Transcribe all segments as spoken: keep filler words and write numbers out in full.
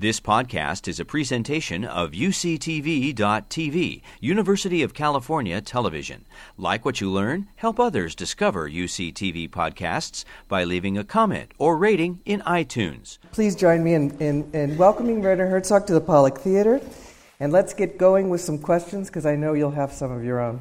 This podcast is a presentation of U C T V dot T V, University of California Television. Like what you learn? Help others discover U C T V podcasts by leaving a comment or rating in iTunes. Please join me in, in, in welcoming Werner Herzog to the Pollock Theater. And let's get going with some questions, because I know you'll have some of your own.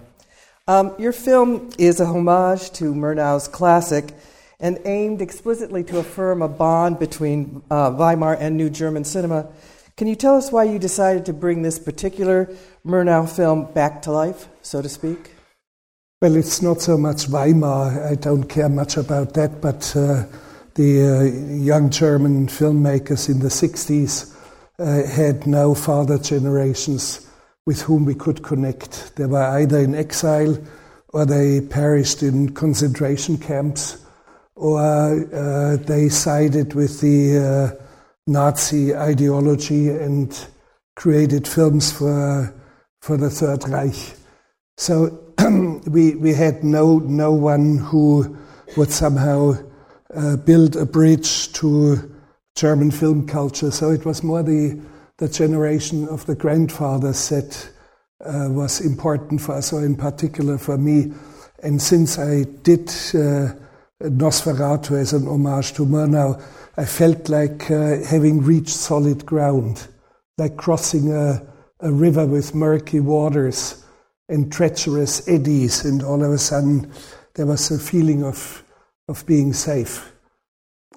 Um, your film is a homage to Murnau's classic, and aimed explicitly to affirm a bond between uh, Weimar and new German cinema. Can you tell us why you decided to bring this particular Murnau film back to life, so to speak? Well, it's not so much Weimar. I don't care much about that, but uh, the uh, young German filmmakers in the sixties uh, had no father generations with whom we could connect. They were either in exile or they perished in concentration camps, or uh, they sided with the uh, Nazi ideology and created films for for the Third Reich. So we we had no no one who would somehow uh, build a bridge to German film culture. So it was more the the generation of the grandfathers that uh, was important for us, or in particular for me. And since I did Uh, Nosferatu as an homage to Murnau, I felt like uh, having reached solid ground, like crossing a, a river with murky waters and treacherous eddies, and all of a sudden there was a feeling of of being safe.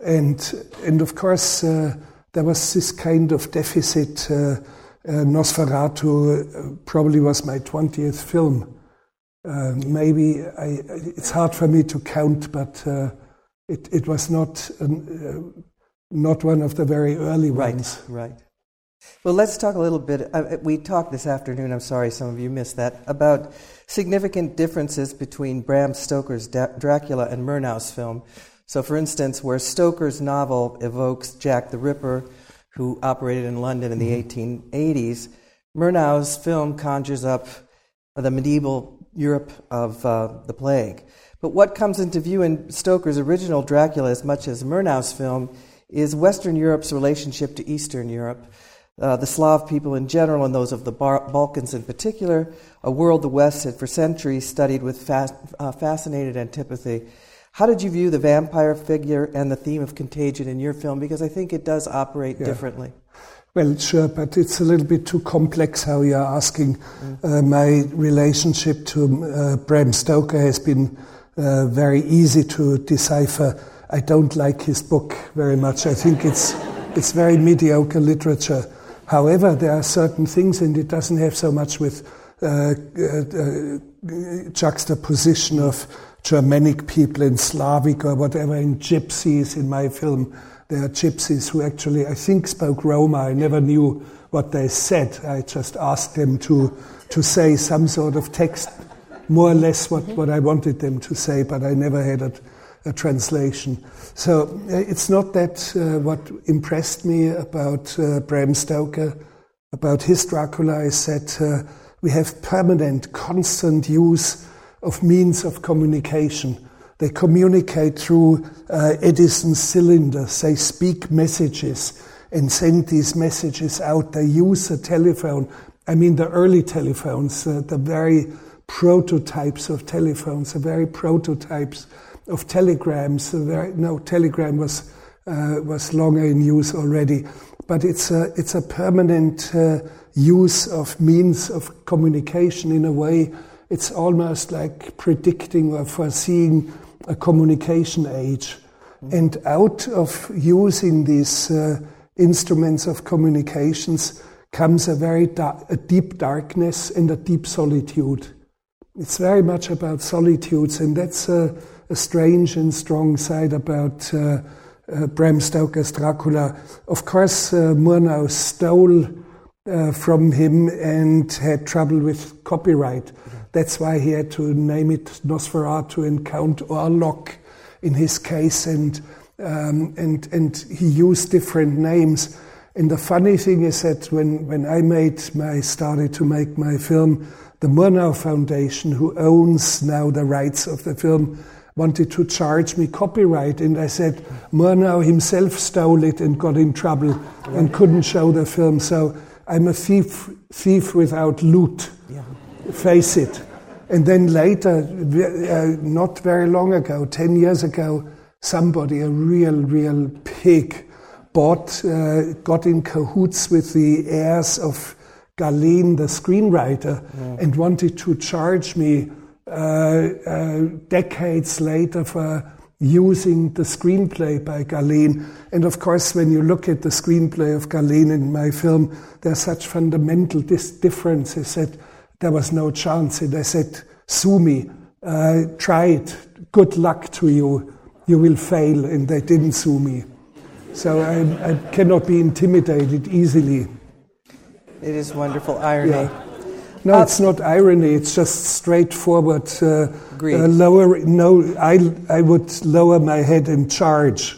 And and of course uh, there was this kind of deficit. Uh, uh, Nosferatu probably was my twentieth film. Uh, maybe I, it's hard for me to count, but uh, it, it was not an, uh, not one of the very early ones. Right, right. Well, let's talk a little bit. Uh, we talked this afternoon, I'm sorry some of you missed that, about significant differences between Bram Stoker's da- Dracula and Murnau's film. So, for instance, where Stoker's novel evokes Jack the Ripper, who operated in London in the mm-hmm. eighteen eighties, Murnau's film conjures up the medieval Europe of uh, the plague. But what comes into view in Stoker's original Dracula as much as Murnau's film is Western Europe's relationship to Eastern Europe, uh, the Slav people in general and those of the Bar- Balkans in particular, a world the West had for centuries studied with fas- uh, fascinated antipathy. How did you view the vampire figure and the theme of contagion in your film? Because I think it does operate yeah. differently. Well, sure, but it's a little bit too complex how you're asking. Mm. Uh, my relationship to uh, Bram Stoker has been uh, very easy to decipher. I don't like his book very much. I think it's it's very mediocre literature. However, there are certain things, and it doesn't have so much with uh, uh, uh, juxtaposition of Germanic people and Slavic or whatever, and gypsies in my film. There are gypsies who actually, I think, spoke Roma. I never knew what they said. I just asked them to to say some sort of text, more or less what, what I wanted them to say, but I never had a, a translation. So it's not that uh, what impressed me about uh, Bram Stoker, about his Dracula, is that uh, we have permanent, constant use of means of communication. They communicate through uh, Edison cylinders. They speak messages and send these messages out. They use the telephone. I mean, the early telephones, uh, the very prototypes of telephones, the very prototypes of telegrams. The very, no, telegram was uh, was longer in use already. But it's a, it's a permanent uh, use of means of communication in a way. It's almost like predicting or foreseeing a communication age. Mm-hmm. And out of using these uh, instruments of communications comes a very da- a deep darkness and a deep solitude. It's very much about solitudes, and that's a, a strange and strong side about uh, uh, Bram Stoker's Dracula. Of course, uh, Murnau stole uh, from him and had trouble with copyright. That's why he had to name it Nosferatu and Count Orlok in his case, and um, and and he used different names. And the funny thing is that when, when I made my started to make my film, the Murnau Foundation, who owns now the rights of the film, wanted to charge me copyright, and I said Murnau himself stole it and got in trouble right. and couldn't show the film. So I'm a thief, thief without loot. Yeah. Face it. And then later, uh, not very long ago, ten years ago, somebody, a real, real pig, bought, uh, got in cahoots with the heirs of Galen, the screenwriter, yeah. and wanted to charge me uh, uh, decades later for using the screenplay by Galen. And of course, when you look at the screenplay of Galen in my film, there are such fundamental dis- differences that there was no chance. And I said, sue me, uh, try it, good luck to you, you will fail. And they didn't sue me. So I, I cannot be intimidated easily. It is wonderful irony. Yeah. No, uh, it's not irony, it's just straightforward. Uh, uh, lower, no, I, I would lower my head and charge.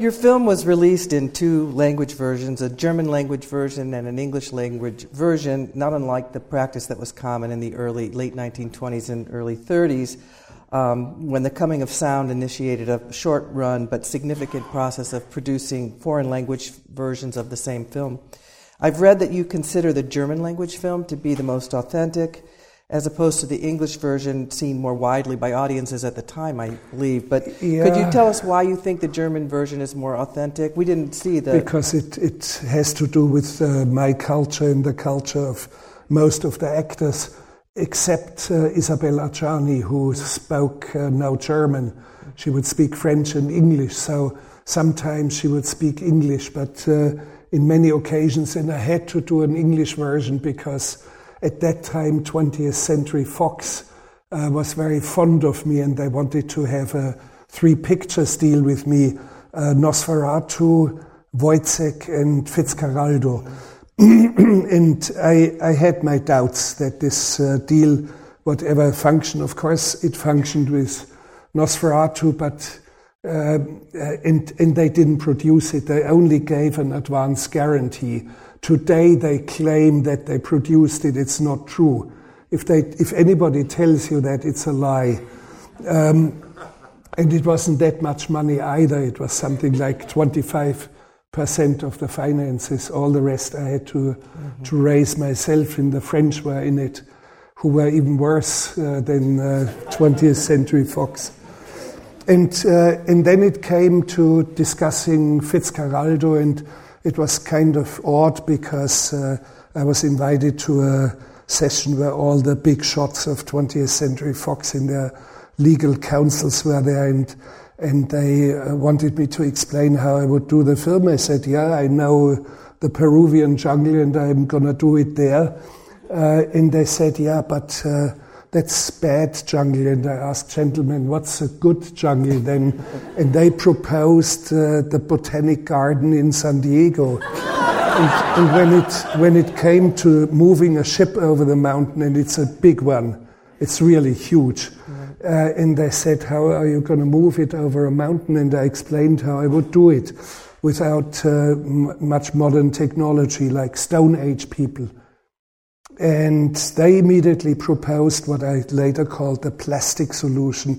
Your film was released in two language versions, a German language version and an English language version, not unlike the practice that was common in the early, late nineteen twenties and early thirties, um, when the coming of sound initiated a short-run but significant process of producing foreign language versions of the same film. I've read that you consider the German language film to be the most authentic, as opposed to the English version seen more widely by audiences at the time, I believe. But yeah. could you tell us why you think the German version is more authentic? We didn't see the... Because it, it has to do with uh, my culture and the culture of most of the actors, except uh, Isabel Adjani, who spoke uh, no German. She would speak French and English, so sometimes she would speak English, but uh, in many occasions, and I had to do an English version because at that time, twentieth century Fox uh, was very fond of me, and they wanted to have a three-pictures deal with me, uh, Nosferatu, Wojciech, and Fitzcarraldo. And I, I had my doubts that this uh, deal, whatever function, of course, it functioned with Nosferatu, but uh, and, and they didn't produce it. They only gave an advance guarantee. Today they claim that they produced it. It's not true. If they, if anybody tells you that, it's a lie. Um, and it wasn't that much money either. It was something like twenty-five percent of the finances. All the rest I had to mm-hmm. to raise myself. And the French were in it, who were even worse uh, than uh, twentieth century Fox. And uh, and then it came to discussing Fitzcarraldo, and it was kind of odd because uh, I was invited to a session where all the big shots of twentieth century Fox and their legal counsels were there, and and they uh, wanted me to explain how I would do the film. I said, yeah, I know the Peruvian jungle and I'm going to do it there. Uh, and they said, yeah, but uh, that's bad jungle. And I asked, gentlemen, what's a good jungle then? And they proposed uh, the Botanic Garden in San Diego. and and when, it, when it came to moving a ship over the mountain, and it's a big one, it's really huge. Uh, and they said, how are you going to move it over a mountain? And I explained how I would do it without uh, m- much modern technology like Stone Age people. And they immediately proposed what I later called the plastic solution.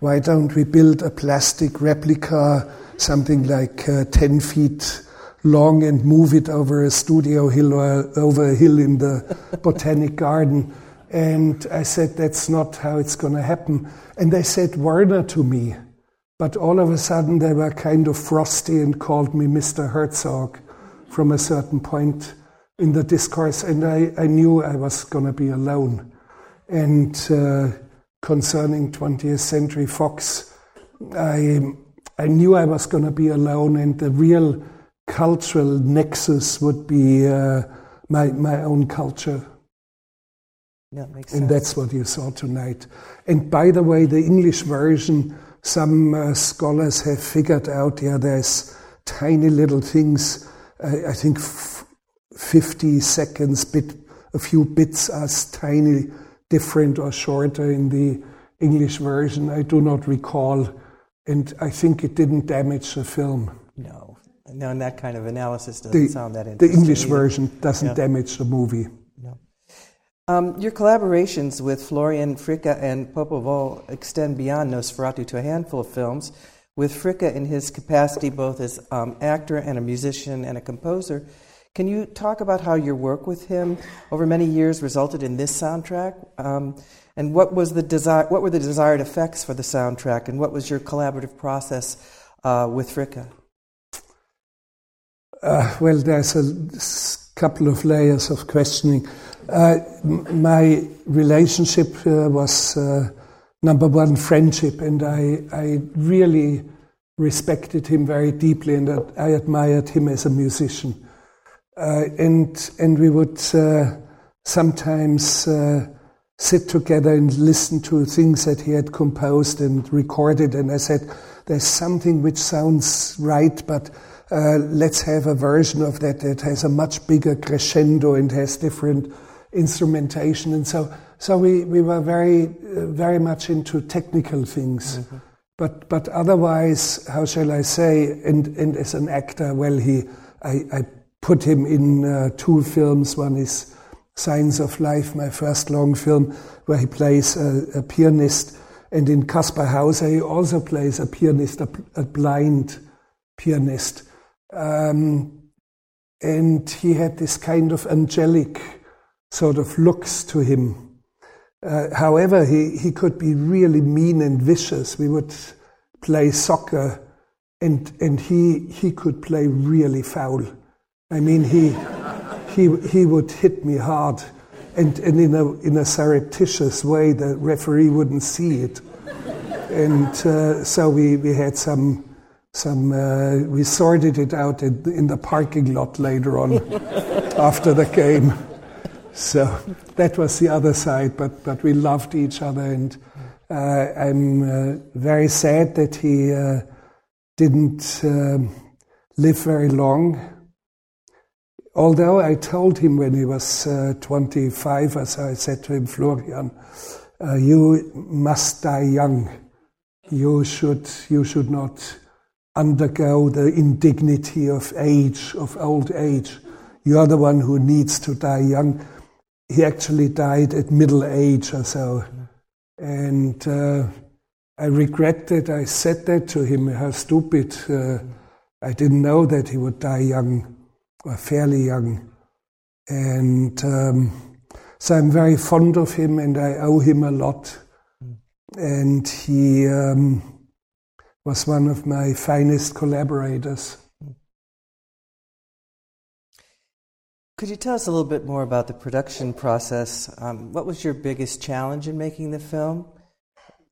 Why don't we build a plastic replica, something like uh, ten feet long, and move it over a studio hill or over a hill in the Botanic Garden? And I said, that's not how it's going to happen. And they said Werner to me. But all of a sudden they were kind of frosty and called me Mister Herzog from a certain point in the discourse, and I, I knew I was going to be alone. And uh, concerning twentieth century Fox, I I knew I was going to be alone, and the real cultural nexus would be uh, my my own culture. Yeah, that makes sense. And that's what you saw tonight. And by the way, the English version, some uh, scholars have figured out, yeah, there's tiny little things, I, I think... F- fifty seconds, bit, a few bits are tiny, different or shorter in the English version. I do not recall, and I think it didn't damage the film. No, no, and that kind of analysis doesn't the, sound that interesting. The English either. version doesn't no. damage the movie. No. Um, your collaborations with Florian Fricke and Popovo extend beyond Nosferatu to a handful of films. With Fricke in his capacity both as um, actor and a musician and a composer, can you talk about how your work with him over many years resulted in this soundtrack? Um, and what was the desi- What were the desired effects for the soundtrack? And what was your collaborative process uh, with Fricke? Uh, well, there's a couple of layers of questioning. Uh, m- my relationship uh, was, uh, number one, friendship, and I, I really respected him very deeply, and uh, I admired him as a musician. Uh, and and we would uh, sometimes uh, sit together and listen to things that he had composed and recorded, and I said, there's something which sounds right, but uh, let's have a version of that that has a much bigger crescendo and has different instrumentation. And so so we, we were very, uh, very much into technical things. Mm-hmm. But but otherwise, how shall I say, and, and as an actor, well, he I, I put him in uh, two films. One is Signs of Life, my first long film, where he plays a, a pianist. And in Kasper Hauser, he also plays a pianist, a, a blind pianist. Um, and he had this kind of angelic sort of looks to him. Uh, however, he, he could be really mean and vicious. We would play soccer, and and he he could play really foul. I mean, he he he would hit me hard, and, and in a in a surreptitious way, the referee wouldn't see it, and uh, so we, we had some some uh, we sorted it out in, in the parking lot later on after the game. So that was the other side, but but we loved each other, and uh, I'm uh, very sad that he uh, didn't uh, live very long. Although I told him when he was uh, twenty-five, as I said to him, Florian, uh, you must die young. You should you should not undergo the indignity of age, of old age. You are the one who needs to die young. He actually died at middle age or so. And uh, I regret that I said that to him, how stupid. Uh, I didn't know that he would die young. Were fairly young, and um, so I'm very fond of him, and I owe him a lot. Mm. And he um, was one of my finest collaborators. Could you tell us a little bit more about the production process? Um, what was your biggest challenge in making the film?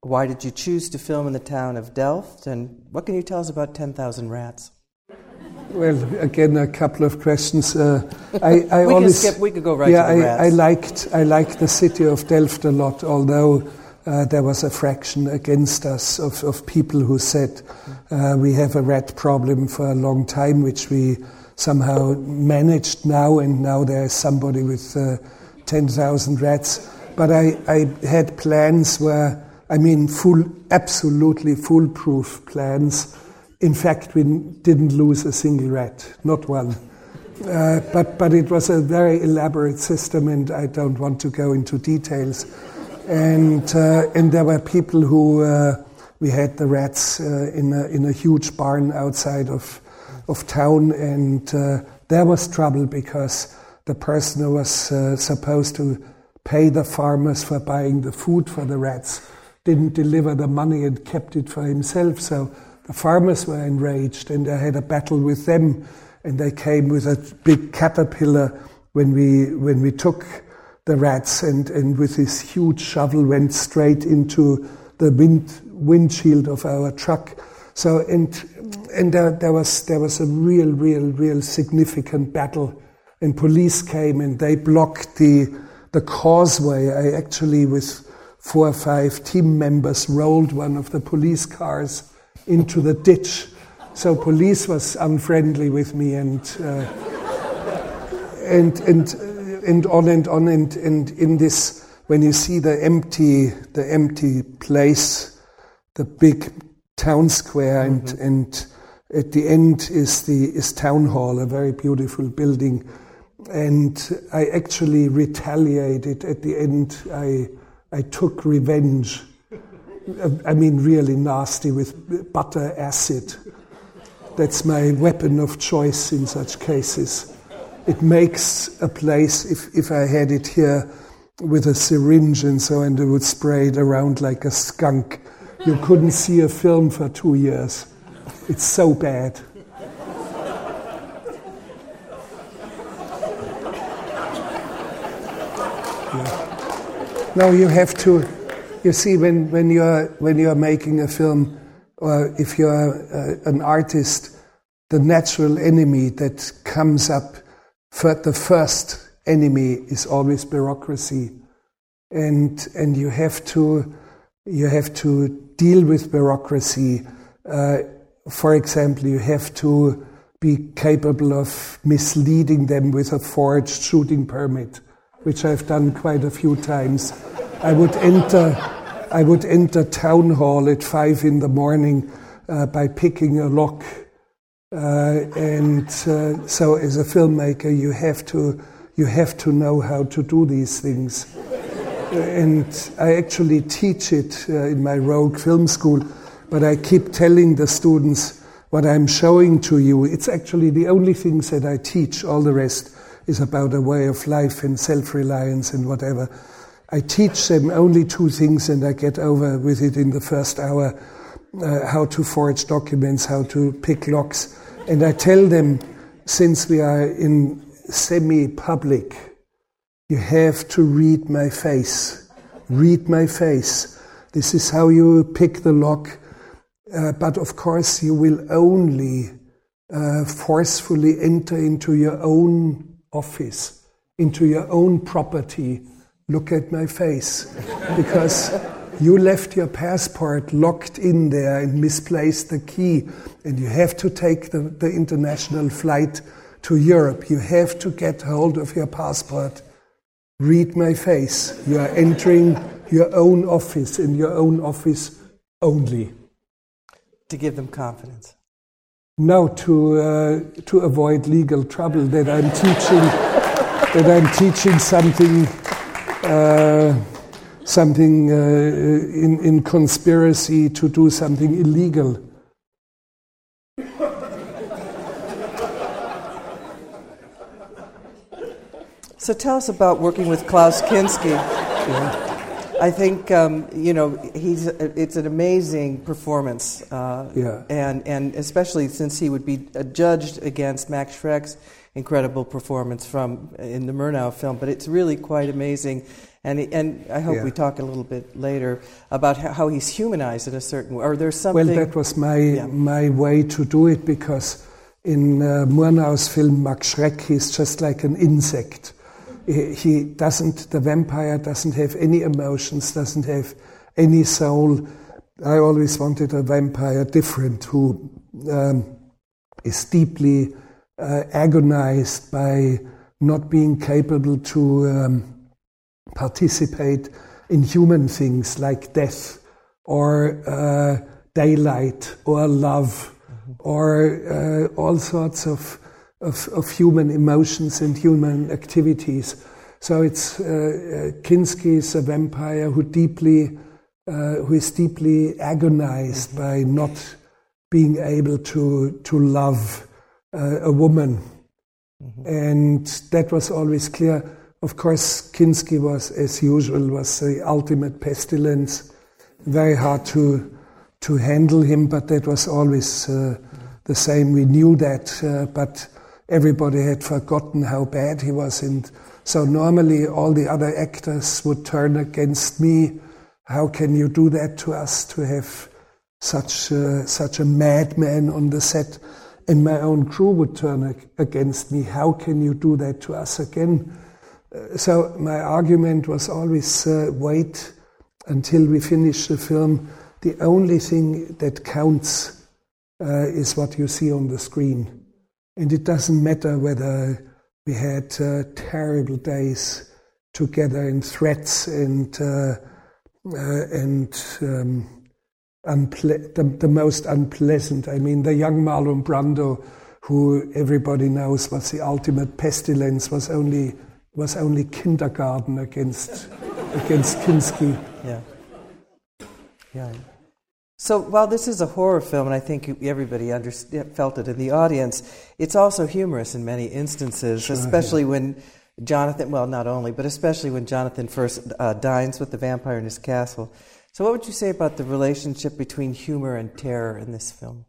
Why did you choose to film in the town of Delft? And what can you tell us about ten thousand Rats? Well, again, a couple of questions. Uh, I, I we always, can skip. We could go right. Yeah, to the rats. I, I liked. I liked the city of Delft a lot, although uh, there was a fraction against us of, of people who said uh, we have a rat problem for a long time, which we somehow managed now, and now there is somebody with uh, ten thousand rats. But I, I had plans where, I mean, full, absolutely foolproof plans. In fact, we didn't lose a single rat, not one. Uh, but but it was a very elaborate system, and I don't want to go into details. And uh, and there were people who uh, we had the rats uh, in a in a huge barn outside of of town, and uh, there was trouble because the person who was uh, supposed to pay the farmers for buying the food for the rats didn't deliver the money and kept it for himself. So. The farmers were enraged, and I had a battle with them, and they came with a big caterpillar when we when we took the rats, and, and with this huge shovel went straight into the wind, windshield of our truck. So and and there, there was there was a real real real significant battle, and police came and they blocked the the causeway. I actually with four or five team members rolled one of the police cars into the ditch, so police was unfriendly with me, and uh, and and and on and on and and in this, when you see the empty the empty place, the big town square, and mm-hmm. and at the end is the is town hall, a very beautiful building, And I actually retaliated at the end. I I took revenge. I mean, really nasty with butter acid. That's my weapon of choice in such cases. It makes a place, if, if I had it here with a syringe and so, and it would spray it around like a skunk. You couldn't see a film for two years. It's so bad. Yeah. No, you have to... You see, when, when you're when you're making a film, or if you're uh, an artist, the natural enemy that comes up, for the first enemy is always bureaucracy, and and you have to you have to deal with bureaucracy. Uh, for example, you have to be capable of misleading them with a forged shooting permit, which I've done quite a few times. I would enter, I would enter town hall at five in the morning uh, by picking a lock, uh, and uh, so as a filmmaker, you have to, you have to know how to do these things. And I actually teach it uh, in my Rogue Film School, but I keep telling the students what I'm showing to you. It's actually the only things that I teach. All the rest is about a way of life and self-reliance and whatever. I teach them only two things, and I get over with it in the first hour, uh, how to forge documents, how to pick locks. And I tell them, since we are in semi-public, you have to read my face. Read my face. This is how you pick the lock. Uh, but of course, you will only uh, forcefully enter into your own office, into your own property. Look at my face, because you left your passport locked in there and misplaced the key, and you have to take the, the international flight to Europe. You have to get hold of your passport. Read my face. You are entering your own office, in your own office only. To give them confidence. No, to uh, to avoid legal trouble that I'm teaching that I'm teaching something. Uh, something uh, in, in conspiracy to do something illegal. So tell us about working with Klaus Kinski. Yeah. I think um, you know he's. It's an amazing performance, uh, yeah. and and especially since he would be judged against Max Schreck's incredible performance from in the Murnau film, but it's really quite amazing, and and I hope yeah. we talk a little bit later about how he's humanized in a certain way. Or there's something. Well, that was my yeah. my way to do it, because in uh, Murnau's film Max Schreck, he's just like an insect. He, he doesn't. The vampire doesn't have any emotions, doesn't have any soul. I always wanted a vampire different, who um, is deeply. Uh, agonized by not being capable to um, participate in human things like death or uh, daylight or love, mm-hmm. or uh, all sorts of, of of human emotions and human activities. So it's uh, uh, Kinski is a vampire who deeply uh, who is deeply agonized, mm-hmm. by not being able to to love. Uh, a woman, mm-hmm. and that was always clear. Of course, Kinski was, as usual, was the ultimate pestilence. Very hard to to handle him, but that was always uh, the same. We knew that, uh, but everybody had forgotten how bad he was. And so normally all the other actors would turn against me. How can you do that to us, to have such uh, such a madman on the set? And my own crew would turn against me. How can you do that to us again? Uh, so my argument was always, uh, wait until we finish the film. The only thing that counts uh, is what you see on the screen. And it doesn't matter whether we had uh, terrible days together and threats and, uh, uh, and um, Unple- the, the most unpleasant. I mean, the young Marlon Brando, who everybody knows was the ultimate pestilence, was only was only kindergarten against against Kinski. Yeah. Yeah. So while this is a horror film, and I think everybody under- felt it in the audience, it's also humorous in many instances, sure, especially yeah. when Jonathan, well, not only, but especially when Jonathan first uh, dines with the vampire in his castle. So what would you say about the relationship between humor and terror in this film?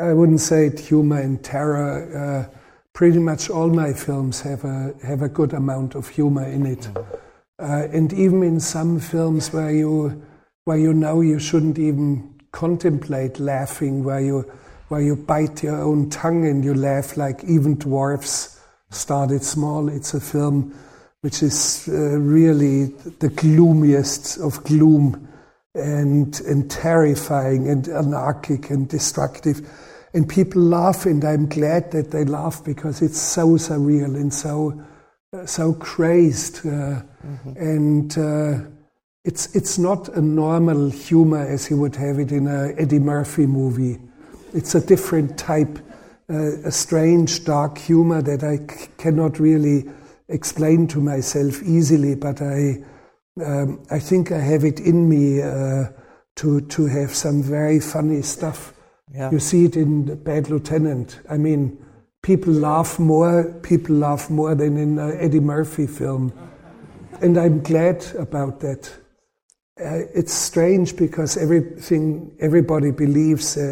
I wouldn't say humor and terror. Uh, pretty much all my films have a have a good amount of humor in it. Mm. Uh, and even in some films where you... where you know you shouldn't even contemplate laughing, where you where you bite your own tongue and you laugh, like even dwarfs started small. It's a film which is uh, really the gloomiest of gloom and and terrifying and anarchic and destructive. And people laugh, and I'm glad that they laugh because it's so surreal and so, uh, so crazed. Uh, mm-hmm. And... Uh, It's it's not a normal humor as you would have it in a Eddie Murphy movie. It's a different type, uh, a strange, dark humor that I c- cannot really explain to myself easily. But I um, I think I have it in me uh, to to have some very funny stuff. Yeah. You see it in Bad Lieutenant. I mean, people laugh more. People laugh more than in an Eddie Murphy film, and I'm glad about that. Uh, it's strange because everything everybody believes uh,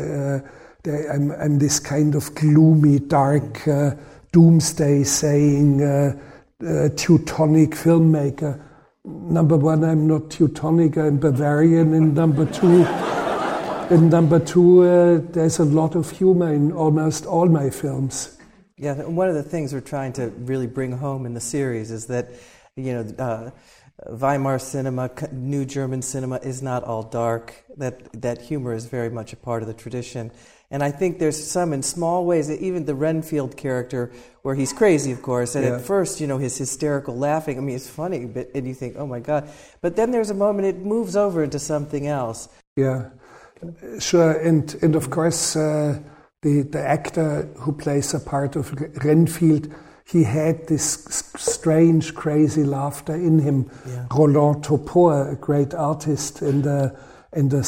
they, I'm, I'm this kind of gloomy, dark, uh, doomsday-saying, uh, uh, Teutonic filmmaker. Number one, I'm not Teutonic, I'm Bavarian, and number two, and number two, uh, there's a lot of humor in almost all my films. Yeah, one of the things we're trying to really bring home in the series is that, you know. Uh, Weimar cinema, new German cinema, is not all dark. That that humor is very much a part of the tradition. And I think there's some in small ways, even the Renfield character, where he's crazy, of course. And yeah. at first, you know, his hysterical laughing, I mean, it's funny, but, and you think, oh, my God. But then there's a moment it moves over into something else. Yeah, sure. And, and of course, uh, the, the actor who plays a part of Renfield, he had this strange, crazy laughter in him. Yeah. Roland Topor, a great artist and a, and a,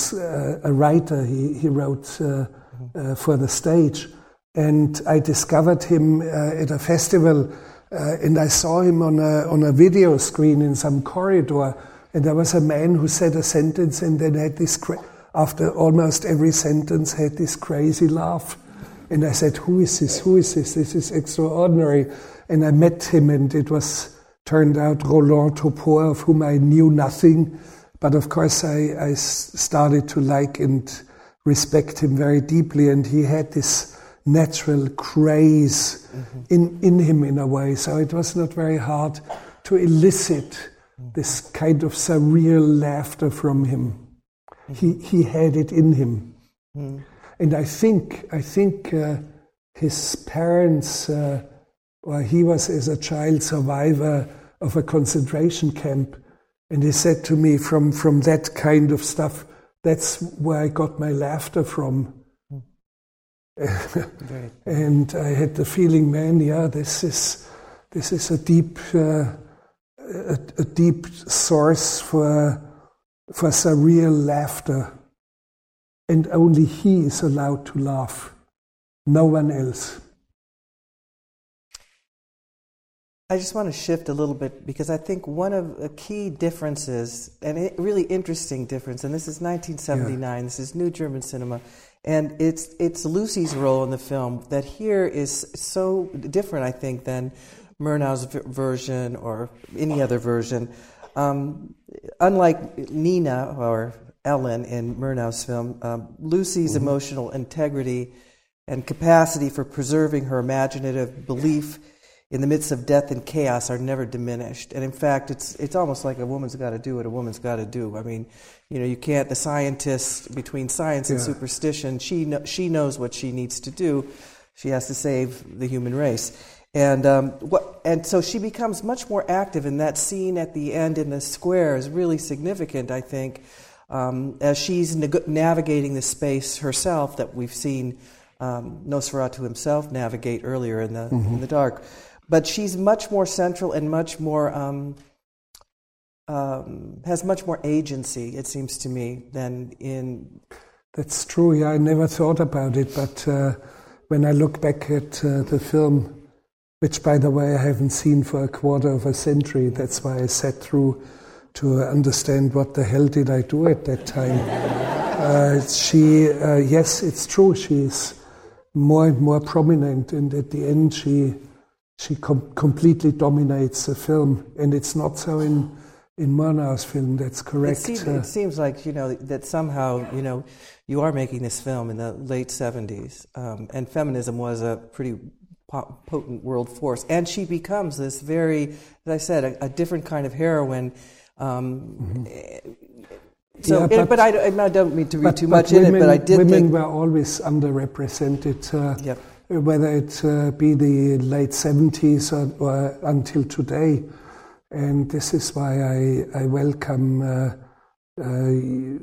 a writer, he, he wrote uh, uh, for the stage. And I discovered him uh, at a festival, uh, and I saw him on a on a video screen in some corridor. And there was a man who said a sentence and then had this, cra- after almost every sentence, had this crazy laugh. And I said, who is this? Who is this? This is extraordinary. And I met him, and it was turned out Roland Topor, of whom I knew nothing. But of course, I, I started to like and respect him very deeply. And he had this natural craze mm-hmm. in, in him in a way. So it was not very hard to elicit this kind of surreal laughter from him. He, he had it in him. Mm. And I think I think uh, his parents, uh, well, he was as a child survivor of a concentration camp, and he said to me, from from that kind of stuff, that's where I got my laughter from. Mm. And I had the feeling, man, yeah, this is this is a deep uh, a, a deep source for for surreal laughter. And only he is allowed to laugh, no one else. I just want to shift a little bit because I think one of the key differences, and a really interesting difference, and this is nineteen seventy-nine, yeah. This is new German cinema, and it's it's Lucy's role in the film that here is so different, I think, than Murnau's v- version or any other version. Um, unlike Nina or Ellen in Murnau's film, um, Lucy's mm-hmm. emotional integrity and capacity for preserving her imaginative belief in the midst of death and chaos are never diminished. And in fact, it's it's almost like a woman's got to do what a woman's got to do. I mean, you know, you can't, the scientist, between science and yeah. superstition, she kn- she knows what she needs to do. She has to save the human race. And um, what, and so she becomes much more active, and that scene at the end in the square is really significant, I think, Um, as she's neg- navigating the space herself that we've seen um, Nosferatu himself navigate earlier in the mm-hmm. in the dark. But she's much more central and much more um, um, has much more agency, it seems to me, than in. That's true. Yeah, I never thought about it, but uh, when I look back at uh, the film, which, by the way, I haven't seen for a quarter of a century, that's why I sat through to understand what the hell did I do at that time. uh, she, uh, yes, it's true. She is more and more prominent, and at the end, she she com- completely dominates the film, and it's not so in. In Murnau's film, that's correct. It seems, uh, it seems like, you know, that somehow, you know, you are making this film in the late seventies, um, and feminism was a pretty po- potent world force. And she becomes this very, as I said, a, a different kind of heroine. Um, mm-hmm. So, yeah, but, it, but I, I don't mean to read but, too much women, in it, but I did women think... Women were always underrepresented, uh, yep. whether it uh, be the late seventies or, or until today. And this is why I, I welcome uh, uh,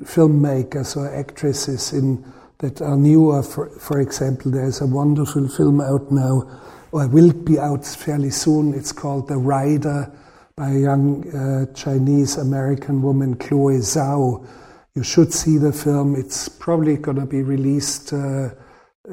filmmakers or actresses in that are newer. For, for example, there's a wonderful film out now, or will be out fairly soon. It's called The Rider by a young uh, Chinese-American woman, Chloe Zhao. You should see the film. It's probably going to be released uh,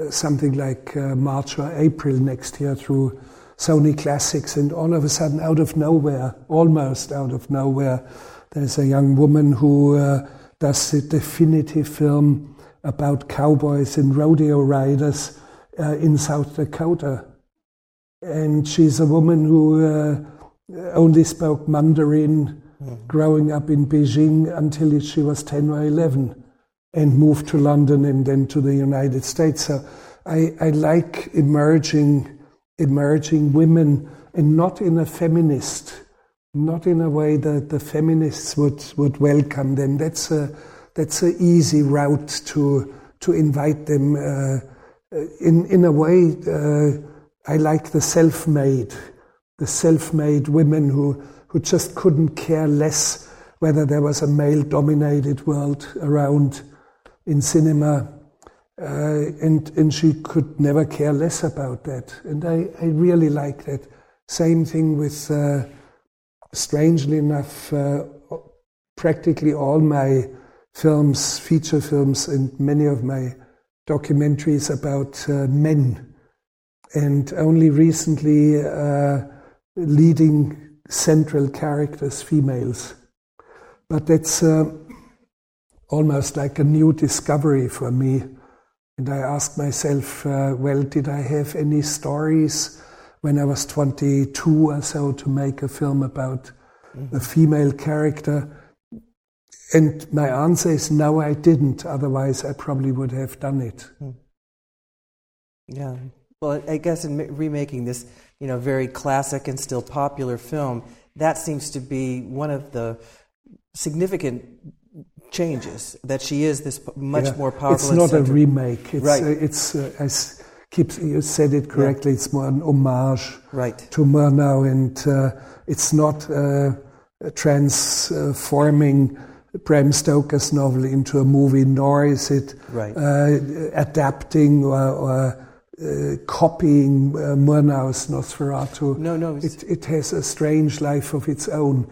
something like uh, March or April next year through Sony Classics, and all of a sudden, out of nowhere, almost out of nowhere, there's a young woman who uh, does the definitive film about cowboys and rodeo riders uh, in South Dakota. And she's a woman who uh, only spoke Mandarin mm. growing up in Beijing until she was ten or eleven and moved to London and then to the United States. So I, I like emerging... emerging women, and not in a feminist, not in a way that the feminists would, would welcome them. That's a that's an easy route to to invite them. Uh, in in a way, uh, I like the self-made, the self-made women who who just couldn't care less whether there was a male-dominated world around in cinema. Uh, and and she could never care less about that, and I, I really like that. Same thing with, uh, strangely enough, uh, practically all my films, feature films, and many of my documentaries about uh, men, and only recently uh, leading central characters, females. But that's uh, almost like a new discovery for me. And I asked myself, uh, well, did I have any stories when I was twenty-two or so to make a film about mm-hmm. a female character? And my answer is no, I didn't. Otherwise, I probably would have done it. Yeah. Well, I guess in remaking this, you know, very classic and still popular film, that seems to be one of the significant changes, that she is this much yeah. more powerful. It's not a remake. It's, right. Uh, it's uh, as keeps you said it correctly. Yeah. It's more an homage right. to Murnau, and uh, it's not uh, transforming Bram Stoker's novel into a movie, nor is it right. uh, adapting or, or uh, copying uh, Murnau's Nosferatu. No, no, it, it has a strange life of its own.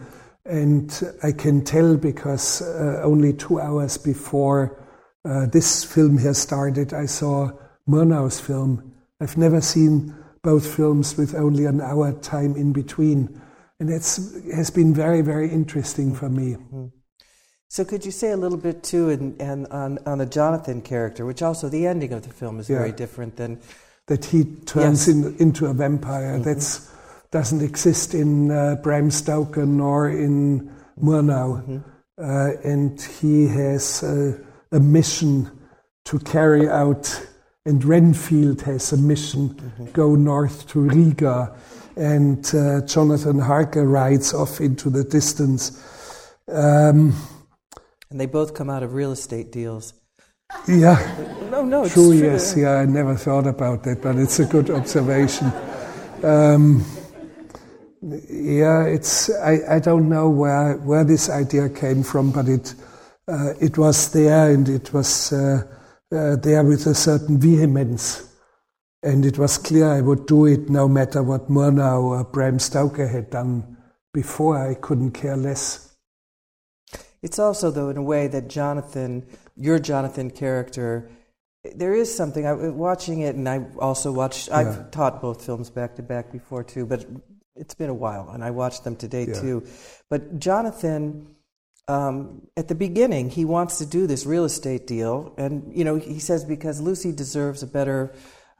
And I can tell because uh, only two hours before uh, this film here started, I saw Murnau's film. I've never seen both films with only an hour time in between. And that's has been very, very interesting for me. Mm-hmm. So could you say a little bit, too, in, in, on, on the Jonathan character, which also the ending of the film is yeah. very different than... That he turns yes. in, into a vampire. Mm-hmm. That's... doesn't exist in uh, Bram Stoker nor in Murnau. Mm-hmm. Uh, and he has a, a mission to carry out, and Renfield has a mission, mm-hmm. go north to Riga, and uh, Jonathan Harker rides off into the distance. Um, and they both come out of real estate deals. Yeah. No, no, it's true. True, yes, yeah, I never thought about that, but it's a good observation. Um, Yeah, it's. I, I don't know where where this idea came from, but it uh, it was there, and it was uh, uh, there with a certain vehemence. And it was clear I would do it no matter what Murnau or Bram Stoker had done before. I couldn't care less. It's also, though, in a way that Jonathan, your Jonathan character, there is something, I watching it, and I also watched, yeah. I've taught both films back to back before too, but it's been a while, and I watched them today yeah. too. But Jonathan, um, at the beginning, he wants to do this real estate deal, and you know he says because Lucy deserves a better,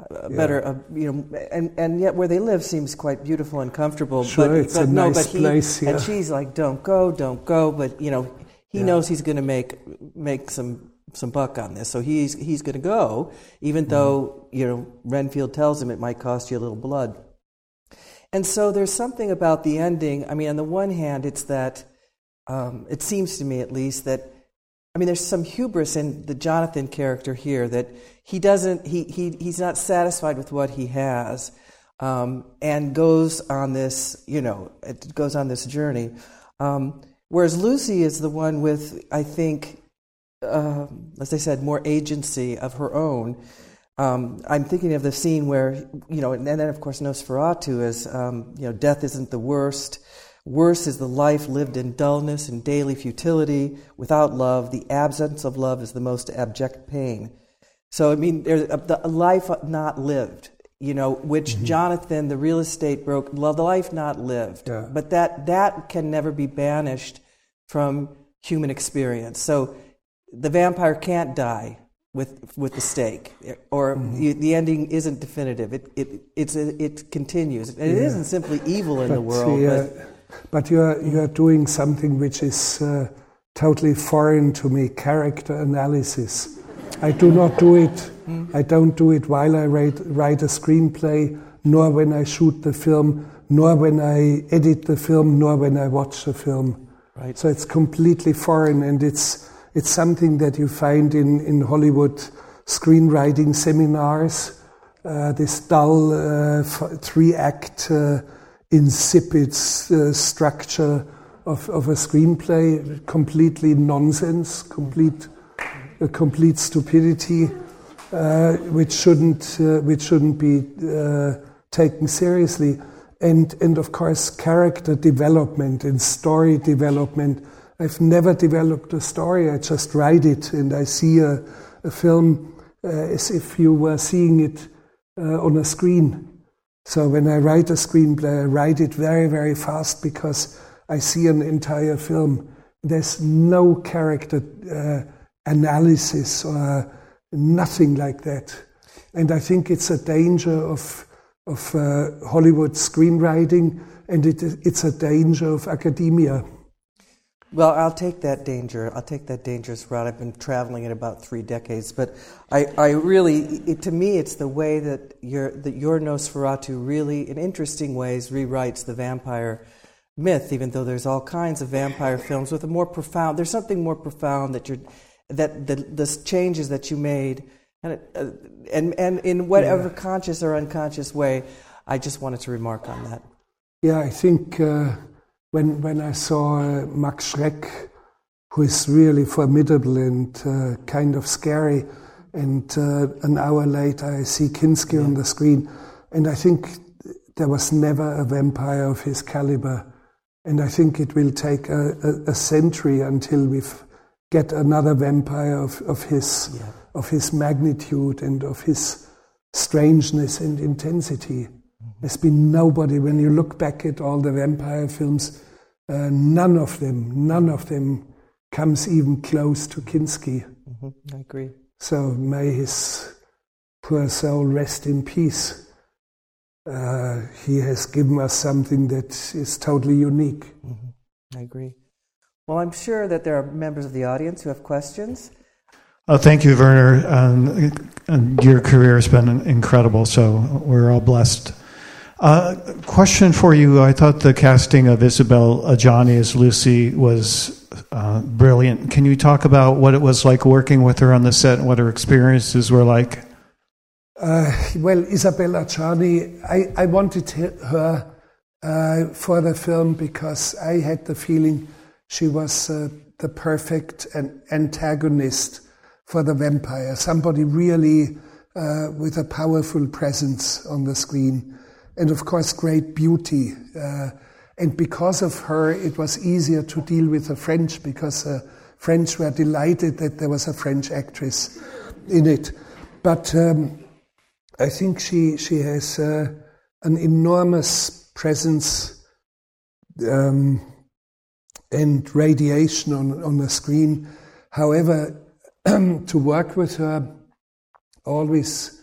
a yeah. better, a, you know, and, and yet where they live seems quite beautiful and comfortable. Sure, but, it's but a no, nice but he, place. Yeah. And she's like, don't go, don't go, but you know. He yeah. knows he's going to make make some, some buck on this, so he's he's going to go, even mm. though you know Renfield tells him it might cost you a little blood. And so there's something about the ending. I mean, on the one hand, it's that um, it seems to me, at least, that I mean, there's some hubris in the Jonathan character here that he doesn't he he he's not satisfied with what he has, um, and goes on this you know it goes on this journey. Um, Whereas Lucy is the one with, I think, uh, as I said, more agency of her own. Um, I'm thinking of the scene where, you know, and then of course Nosferatu is, um, you know, death isn't the worst. Worse is the life lived in dullness and daily futility. Without love, the absence of love is the most abject pain. So, I mean, there's a, the, a life not lived. You know, which mm-hmm. Jonathan, the real estate broke, love the life not lived. Yeah. But that that can never be banished from human experience. So the vampire can't die with with the stake, or mm-hmm. the, the ending isn't definitive. It it it's a, it continues. And it yeah. isn't simply evil in but the world. The, uh, but but you are you are doing something which is uh, totally foreign to me: character analysis. I do not do it. I don't do it while I write, write a screenplay, nor when I shoot the film, nor when I edit the film, nor when I watch the film. Right. So it's completely foreign, and it's it's something that you find in, in Hollywood screenwriting seminars, uh, this dull uh, three-act uh, insipid uh, structure of, of a screenplay, completely nonsense, complete uh, complete stupidity. Uh, which shouldn't uh, which shouldn't be uh, taken seriously, and and of course character development and story development. I've never developed a story. I just write it, and I see a, a film uh, as if you were seeing it uh, on a screen. So when I write a screenplay, I write it very very fast because I see an entire film. There's no character uh, analysis or. Nothing like that, and I think it's a danger of of uh, Hollywood screenwriting, and it it's a danger of academia. Well, I'll take that danger. I'll take that dangerous route. I've been traveling it about three decades, but I, I really, it, to me, it's the way that your that your Nosferatu really, in interesting ways, rewrites the vampire myth. Even though there's all kinds of vampire films with a more profound, there's something more profound that you're. That the, the changes that you made, and it, uh, and and in whatever yeah. conscious or unconscious way, I just wanted to remark on that. Yeah, I think uh, when when I saw uh, Max Schreck, who is really formidable and uh, kind of scary, and uh, an hour later I see Kinski yeah. on the screen, and I think there was never a vampire of his caliber, and I think it will take a, a, a century until we've. Get another vampire of, of his yeah. of his magnitude and of his strangeness and intensity. Mm-hmm. There's been nobody. When you look back at all the vampire films, uh, none of them, none of them comes even close to Kinski. Mm-hmm. I agree. So may his poor soul rest in peace. Uh, he has given us something that is totally unique. Mm-hmm. I agree. Well, I'm sure that there are members of the audience who have questions. Oh, thank you, Werner. Um, your career has been incredible, so we're all blessed. Uh, question for you. I thought the casting of Isabel Adjani as Lucy was uh, brilliant. Can you talk about what it was like working with her on the set and what her experiences were like? Uh, well, Isabel Adjani, I, I wanted her uh, for the film because I had the feeling... She was uh, the perfect an antagonist for the vampire, somebody really uh, with a powerful presence on the screen, and of course great beauty. Uh, and because of her, it was easier to deal with the French, because the French were delighted that there was a French actress in it. But um, I think she she has uh, an enormous presence um, and radiation on, on the screen. However, to work with her always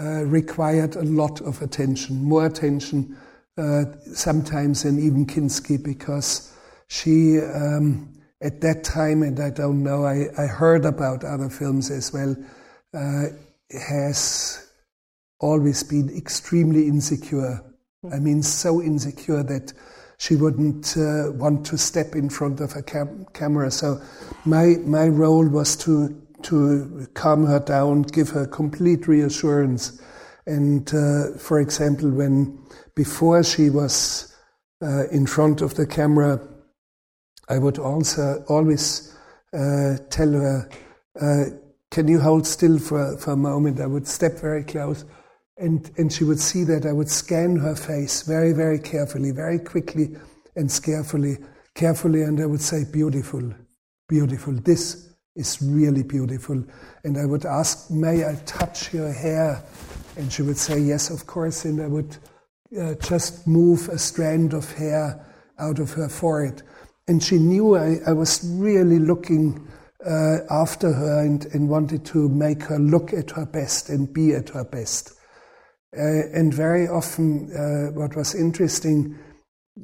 uh, required a lot of attention, more attention uh, sometimes than even Kinski, because she, um, at that time, and I don't know, I, I heard about other films as well, uh, has always been extremely insecure. Mm. I mean, so insecure that she wouldn't uh, want to step in front of a cam- camera. So my my role was to to calm her down, give her complete reassurance. And uh, for example, when before she was uh, in front of the camera, I would also always uh, tell her, uh, "Can you hold still for for a moment?" I would step very close. And and she would see that I would scan her face very, very carefully, very quickly and carefully, carefully, and I would say, beautiful, beautiful. This is really beautiful. And I would ask, may I touch your hair? And she would say, yes, of course. And I would uh, just move a strand of hair out of her forehead. And she knew I, I was really looking uh, after her and, and wanted to make her look at her best and be at her best. Uh, and very often, uh, what was interesting,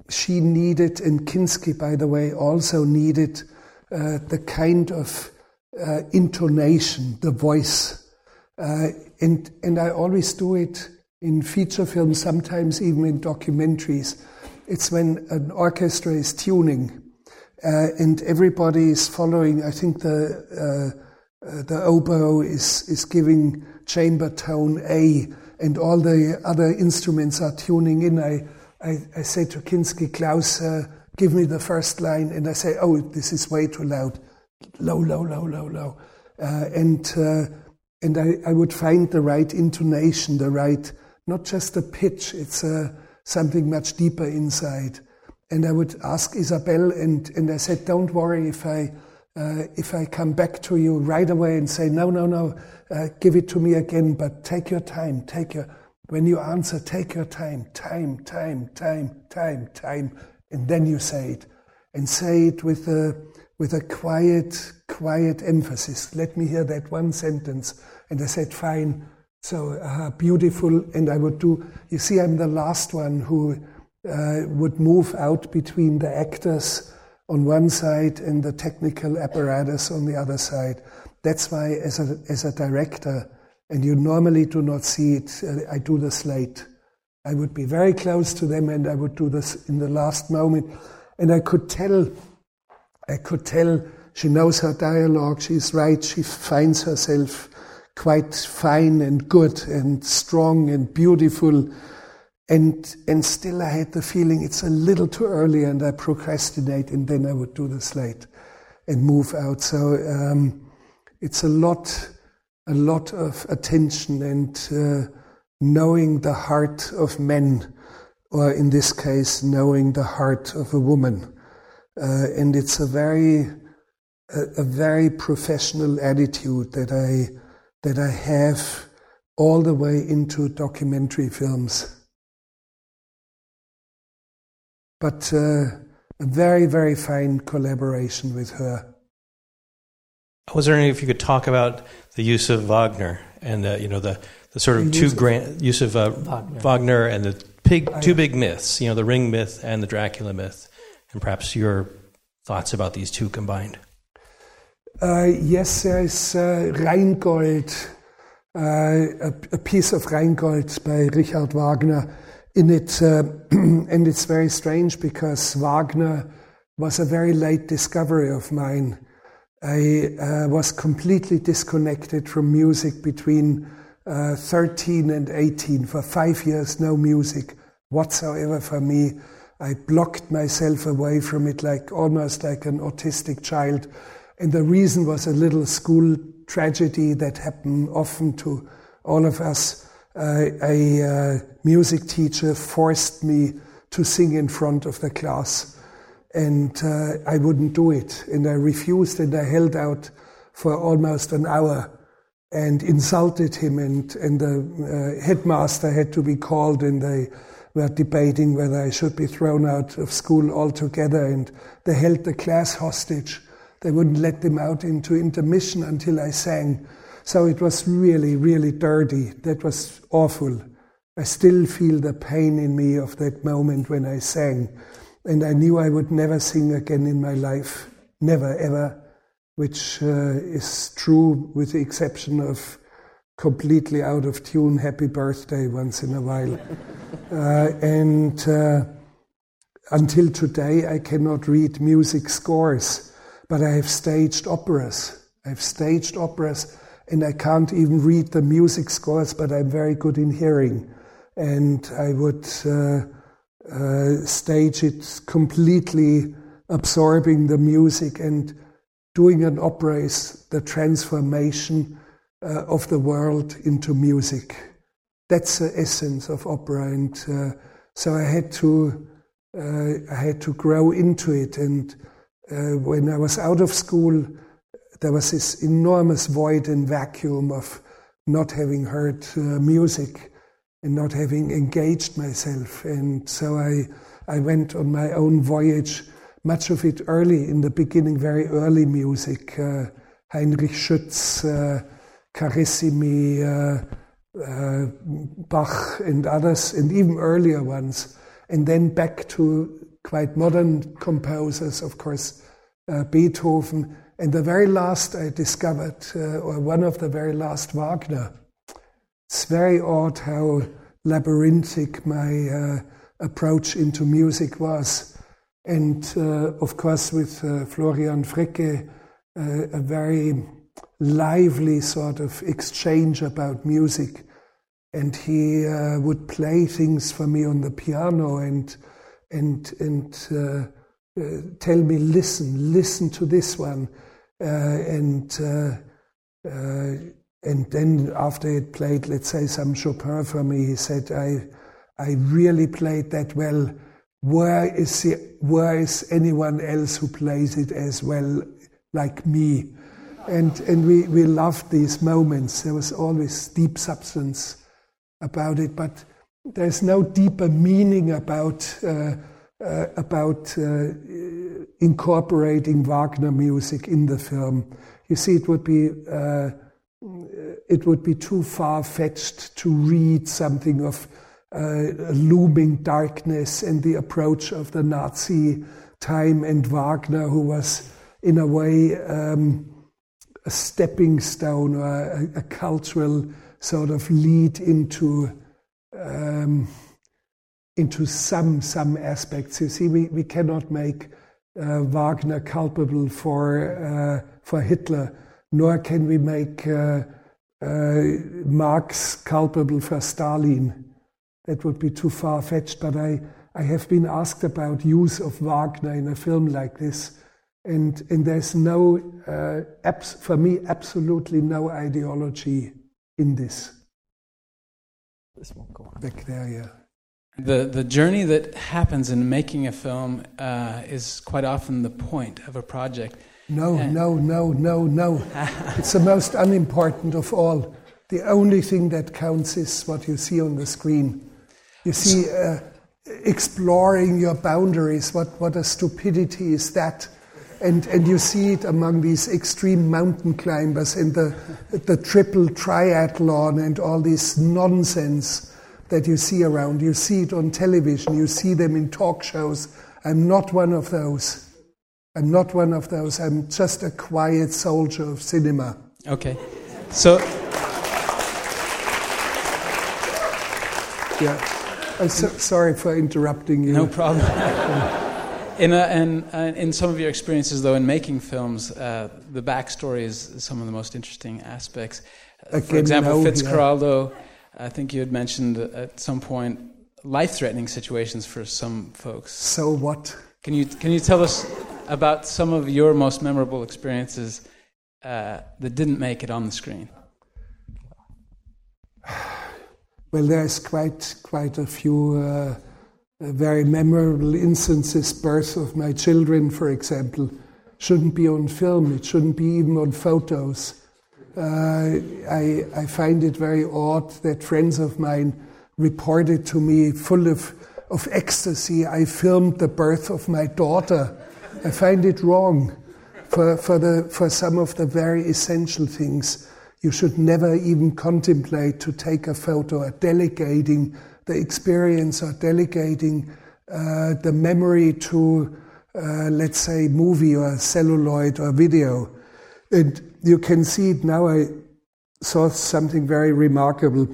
she needed, and Kinski, by the way, also needed uh, the kind of uh, intonation, the voice. Uh, and and I always do it in feature films, sometimes even in documentaries. It's when an orchestra is tuning uh, and everybody is following. I think the uh, uh, the oboe is, is giving chamber tone A, and all the other instruments are tuning in. I I, I say to Kinski, Klaus, uh, give me the first line, and I say, oh, this is way too loud, low, low, low, low, low, uh, and uh, and I, I would find the right intonation, the right, not just the pitch. It's uh, something much deeper inside, and I would ask Isabel, and and I said, don't worry if I. Uh, if I come back to you right away and say, no, no, no, uh, give it to me again, but take your time, take your, when you answer, take your time, time, time, time, time, time, and then you say it. And say it with a, with a quiet, quiet emphasis. Let me hear that one sentence. And I said, fine, so uh, beautiful, and I would do, you see, I'm the last one who uh, would move out between the actors on one side and the technical apparatus on the other side. That's why as a as a director, and you normally do not see it, uh, I do the slate. I would be very close to them and I would do this in the last moment. And I could tell, I could tell she knows her dialogue, she's right, she finds herself quite fine and good and strong and beautiful. And and still I had the feeling it's a little too early, and I procrastinate, and then I would do the slate and move out. So um, it's a lot, a lot of attention and uh, knowing the heart of men, or in this case, knowing the heart of a woman. Uh, and it's a very, a, a very professional attitude that I that I have all the way into documentary films. But uh, a very, very fine collaboration with her. I was wondering if you could talk about the use of Wagner and uh, you know the, the sort of the two grand use of uh, Wagner. Wagner and the big, two big myths, you know, the Ring myth and the Dracula myth, and perhaps your thoughts about these two combined. Uh, yes, there is uh, Rheingold, uh, a, a piece of Rheingold by Richard Wagner. In it, uh, and it's very strange because Wagner was a very late discovery of mine. I uh, was completely disconnected from music between uh, thirteen and eighteen. For five years, no music whatsoever for me. I blocked myself away from it, like almost like an autistic child. And the reason was a little school tragedy that happened often to all of us. Uh, a uh, music teacher forced me to sing in front of the class, and uh, I wouldn't do it. And I refused, and I held out for almost an hour and insulted him, and, and the uh, headmaster had to be called, and they were debating whether I should be thrown out of school altogether, and they held the class hostage. They wouldn't let them out into intermission until I sang. So it was really, really dirty. That was awful. I still feel the pain in me of that moment when I sang. And I knew I would never sing again in my life. Never, ever. Which uh, is true with the exception of completely out of tune Happy Birthday once in a while. uh, and uh, until today I cannot read music scores. But I have staged operas. I've staged operas, and I can't even read the music scores, but I'm very good in hearing. And I would uh, uh, stage it completely, absorbing the music. And doing an opera is the transformation uh, of the world into music. That's the essence of opera. And uh, so I had to, uh, I had to grow into it. And Uh, when I was out of school, there was this enormous void and vacuum of not having heard uh, music and not having engaged myself. And so I, I went on my own voyage, much of it early, in the beginning, very early music. Uh, Heinrich Schütz, uh, Carissimi, uh, uh, Bach and others, and even earlier ones. And then back to quite modern composers, of course, uh, Beethoven, and the very last I discovered, uh, or one of the very last, Wagner. It's very odd how labyrinthic my uh, approach into music was. And, uh, of course, with uh, Florian Fricke, uh, a very lively sort of exchange about music. And he uh, would play things for me on the piano, and and and uh, uh, tell me, listen, listen to this one. Uh, and uh, uh, and then after it played, let's say, some Chopin for me, he said, I I really played that well. Where is, the, where is anyone else who plays it as well like me? And and we, we loved these moments. There was always deep substance about it, but there's no deeper meaning about uh, uh, about uh, incorporating Wagner music in the film. You see, it would be uh, it would be too far-fetched to read something of uh, looming darkness and the approach of the Nazi time, and Wagner, who was in a way um, a stepping stone or a, a cultural sort of lead into. Um, into some some aspects. You see, we, we cannot make uh, Wagner culpable for uh, for Hitler, nor can we make uh, uh, Marx culpable for Stalin. That would be too far-fetched, but I, I have been asked about use of Wagner in a film like this, and, and there's no, uh, abs- for me, absolutely no ideology in this. This won't go on. Back there, yeah. The, the journey that happens in making a film uh, is quite often the point of a project. No, and no, no, no, no. It's the most unimportant of all. The only thing that counts is what you see on the screen. You see, uh, exploring your boundaries, what, what a stupidity is that. And and you see it among these extreme mountain climbers in the the triple triathlon and all this nonsense that you see around. You see it on television. You see them in talk shows. I'm not one of those. I'm not one of those. I'm just a quiet soldier of cinema. Okay. So... Yeah. I'm so, sorry for interrupting you. No problem. In, a, in, uh, in some of your experiences, though, in making films, uh, the backstory is some of the most interesting aspects. Uh, for example, no, Fitzcarraldo, yeah. I think you had mentioned at some point life-threatening situations for some folks. So what? Can you can you tell us about some of your most memorable experiences uh, that didn't make it on the screen? Well, there's quite quite a few uh, very memorable instances. Birth of my children, for example, shouldn't be on film. It shouldn't be even on photos. Uh, I, I find it very odd that friends of mine reported to me full of, of ecstasy, I filmed the birth of my daughter. I find it wrong for, for, the, for some of the very essential things. You should never even contemplate to take a photo or delegating the experience or delegating uh, the memory to, uh, let's say, movie or celluloid or video. And you can see it now. I saw something very remarkable,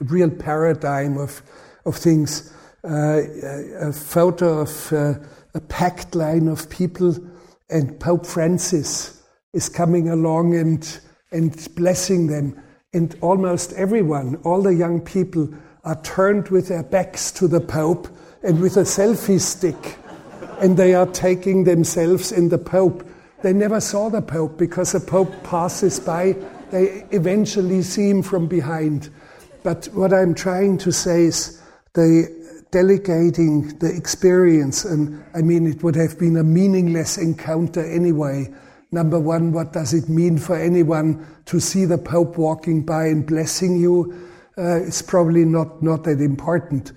a real paradigm of of things. Uh, a, a photo of uh, a packed line of people, and Pope Francis is coming along and and blessing them. And almost everyone, all the young people, are turned with their backs to the Pope and with a selfie stick, and they are taking themselves and the Pope. They never saw the Pope because the Pope passes by. They eventually see him from behind. But what I'm trying to say is the delegating the experience, and I mean, it would have been a meaningless encounter anyway. Number one, what does it mean for anyone to see the Pope walking by and blessing you? Uh, it's probably not, not that important.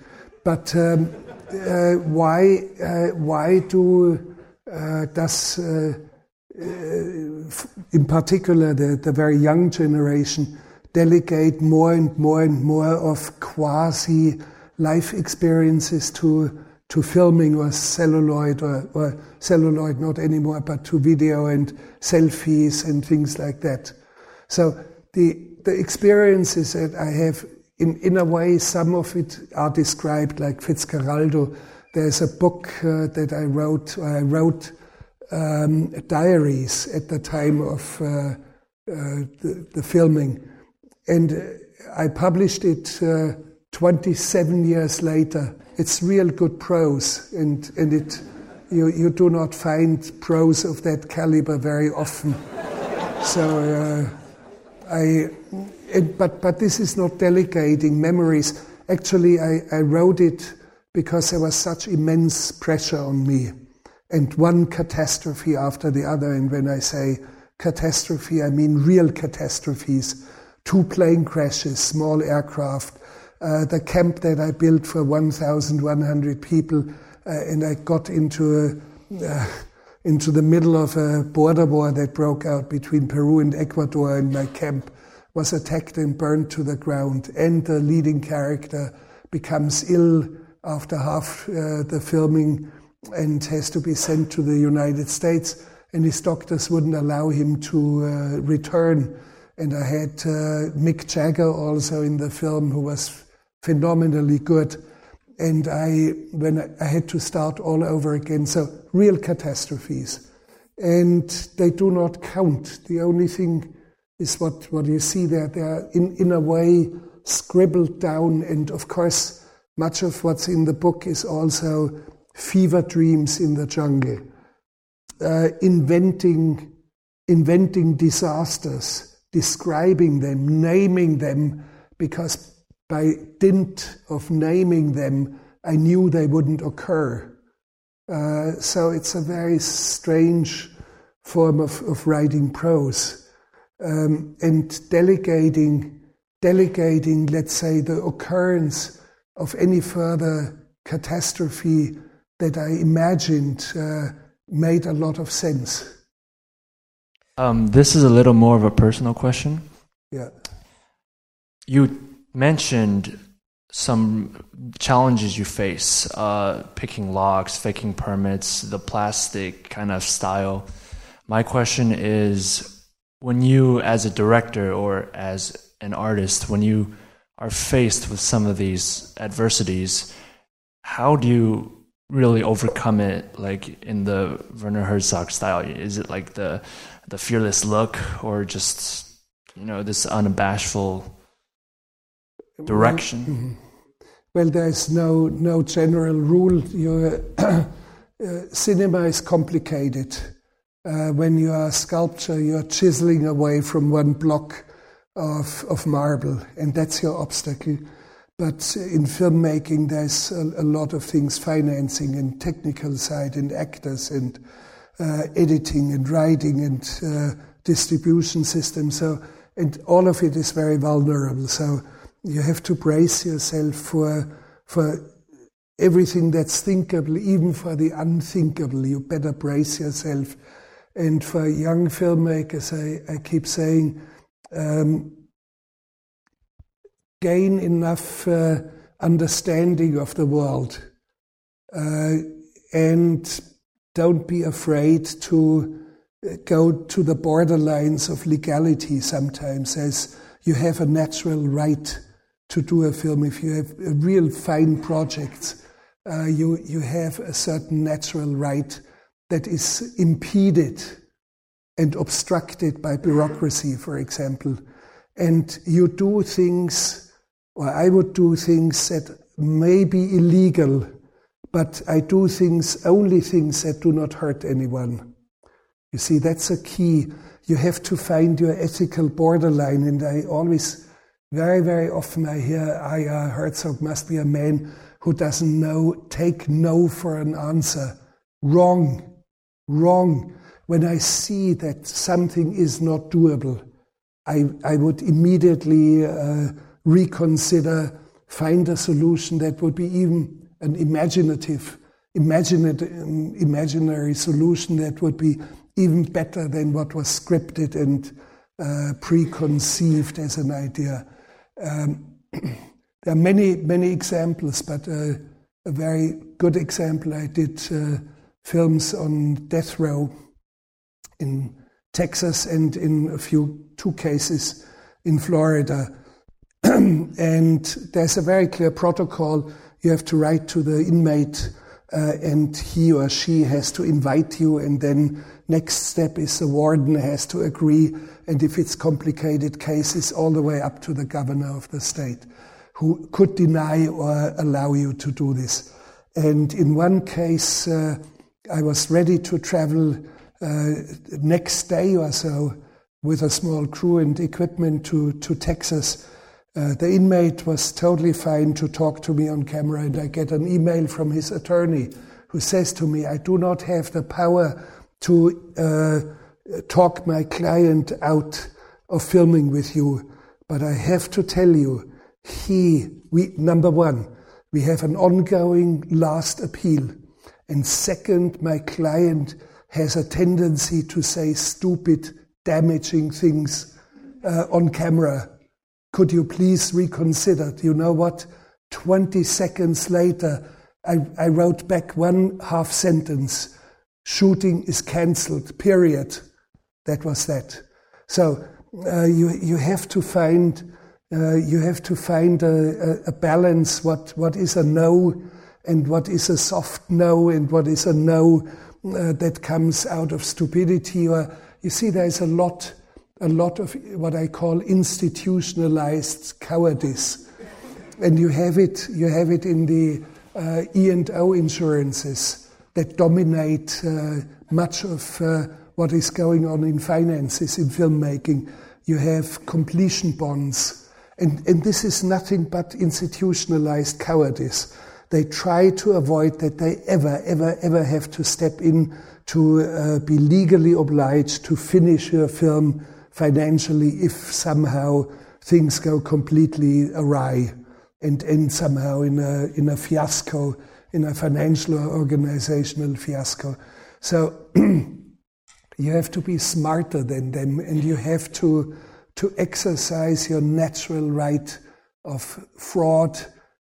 But um, uh, why uh, why do uh, does uh, Uh, in particular the, the very young generation delegate more and more and more of quasi life experiences to to filming or celluloid or, or celluloid not anymore, but to video and selfies and things like that. So the the experiences that I have, in in a way, some of it are described, like Fitzcarraldo. There's a book uh, that I wrote or I wrote Um, diaries at the time of uh, uh, the, the filming, and uh, I published it uh, twenty-seven years later. It's real good prose, and and it you you do not find prose of that caliber very often. So uh, I it, but but this is not delegating memories. Actually, I, I wrote it because there was such immense pressure on me. And one catastrophe after the other. And when I say catastrophe, I mean real catastrophes. Two plane crashes, small aircraft, uh, the camp that I built for eleven hundred people, uh, and I got into a, uh, into the middle of a border war that broke out between Peru and Ecuador, and my camp was attacked and burned to the ground. And the leading character becomes ill after half uh, the filming, and has to be sent to the United States, and his doctors wouldn't allow him to uh, return. And I had uh, Mick Jagger also in the film, who was phenomenally good. And I, when I had to start all over again, so real catastrophes, and they do not count. The only thing is what what you see there. They are in in a way scribbled down, and of course, much of what's in the book is also fever dreams in the jungle, uh, inventing, inventing disasters, describing them, naming them, because by dint of naming them, I knew they wouldn't occur. Uh, so it's a very strange form of, of writing prose, um, and delegating, delegating, let's say, the occurrence of any further catastrophe that I imagined uh, made a lot of sense. Um, this is a little more of a personal question. Yeah. You mentioned some challenges you face, uh, picking locks, faking permits, the plastic kind of style. My question is, when you, as a director or as an artist, when you are faced with some of these adversities, how do you really overcome it, like in the Werner Herzog style? Is it like the the fearless look, or just, you know, this unabashful direction? Well, mm-hmm. well there's no no general rule. Your uh, cinema is complicated. Uh, when you are a sculptor, you're chiseling away from one block of, of marble, and that's your obstacle. But in filmmaking, there's a, a lot of things, financing and technical side and actors and uh, editing and writing and uh, distribution system. So, and all of it is very vulnerable. So you have to brace yourself for for everything that's thinkable, even for the unthinkable. You better brace yourself. And for young filmmakers, I, I keep saying, um, gain enough uh, understanding of the world uh, and don't be afraid to go to the borderlines of legality sometimes, as you have a natural right to do a film. If you have a real fine projects, uh, you, you have a certain natural right that is impeded and obstructed by bureaucracy, for example. And you do things, or I would do things that may be illegal, but I do things, only things that do not hurt anyone. You see, that's a key. You have to find your ethical borderline. And I always, very, very often I hear, I, uh, Herzog must be a man who doesn't know, take no for an answer. Wrong, wrong. When I see that something is not doable, I, I would immediately uh, reconsider, find a solution that would be even an imaginative, imaginative, imaginary solution that would be even better than what was scripted and uh, preconceived as an idea. Um, there are many, many examples, but uh, a very good example, I did uh, films on death row in Texas and in a few two cases in Florida. And there's a very clear protocol. You have to write to the inmate uh, and he or she has to invite you, and then next step is the warden has to agree, and if it's complicated cases, all the way up to the governor of the state, who could deny or allow you to do this. And in one case, uh, I was ready to travel Uh, next day or so with a small crew and equipment to, to Texas. Uh, the inmate was totally fine to talk to me on camera, and I get an email from his attorney who says to me, I do not have the power to uh, talk my client out of filming with you, but I have to tell you, he, we, number one, we have an ongoing last appeal, and second, my client has a tendency to say stupid, damaging things uh, on camera. Could you please reconsider? You know what? twenty seconds later, I, I wrote back one half sentence. Shooting is cancelled, period. That was that. So uh, you you have to find uh, you have to find a, a balance. What what is a no, and what is a soft no, and what is a no Uh, that comes out of stupidity, or you see, there's a lot, a lot of what I call institutionalized cowardice, and you have it, you have it in the uh, E and O insurances that dominate uh, much of uh, what is going on in finances in filmmaking. You have completion bonds, and and this is nothing but institutionalized cowardice. They try to avoid that they ever, ever, ever have to step in to uh, be legally obliged to finish your film financially if somehow things go completely awry and end somehow in a in a fiasco, in a financial or organizational fiasco. So you have to be smarter than them, and you have to to exercise your natural right of fraud,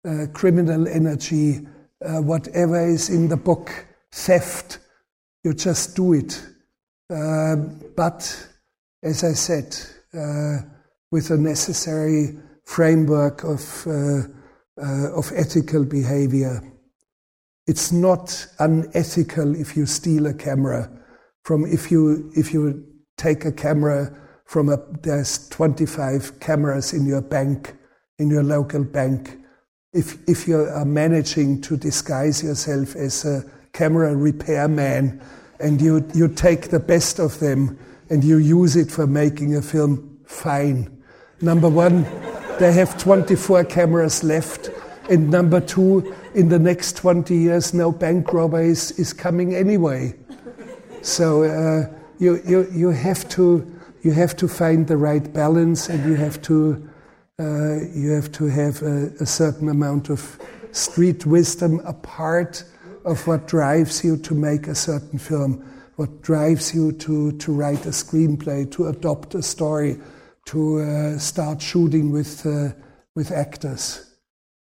Uh, criminal energy, uh, whatever is in the book, theft. You just do it. Uh, but, as I said, uh, with a necessary framework of uh, uh, of ethical behavior. It's not unethical if you steal a camera from if you if you take a camera from a there's twenty-five cameras in your bank, in your local bank. If if you are managing to disguise yourself as a camera repairman and you, you take the best of them and you use it for making a film, fine. Number one, they have twenty-four cameras left, and number two, in the next twenty years, no bank robber is, is coming anyway. So uh, you, you you have to you have to find the right balance, and you have to uh, you have to have a, a certain amount of street wisdom apart of what drives you to make a certain film, what drives you to, to write a screenplay, to adopt a story, to uh, start shooting with uh, with actors.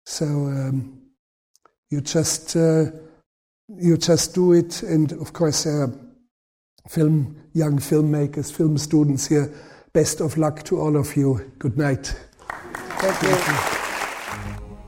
So um, you just uh, you just do it, and of course, uh, film young filmmakers, film students here. Best of luck to all of you. Good night. Thank you. Thank you.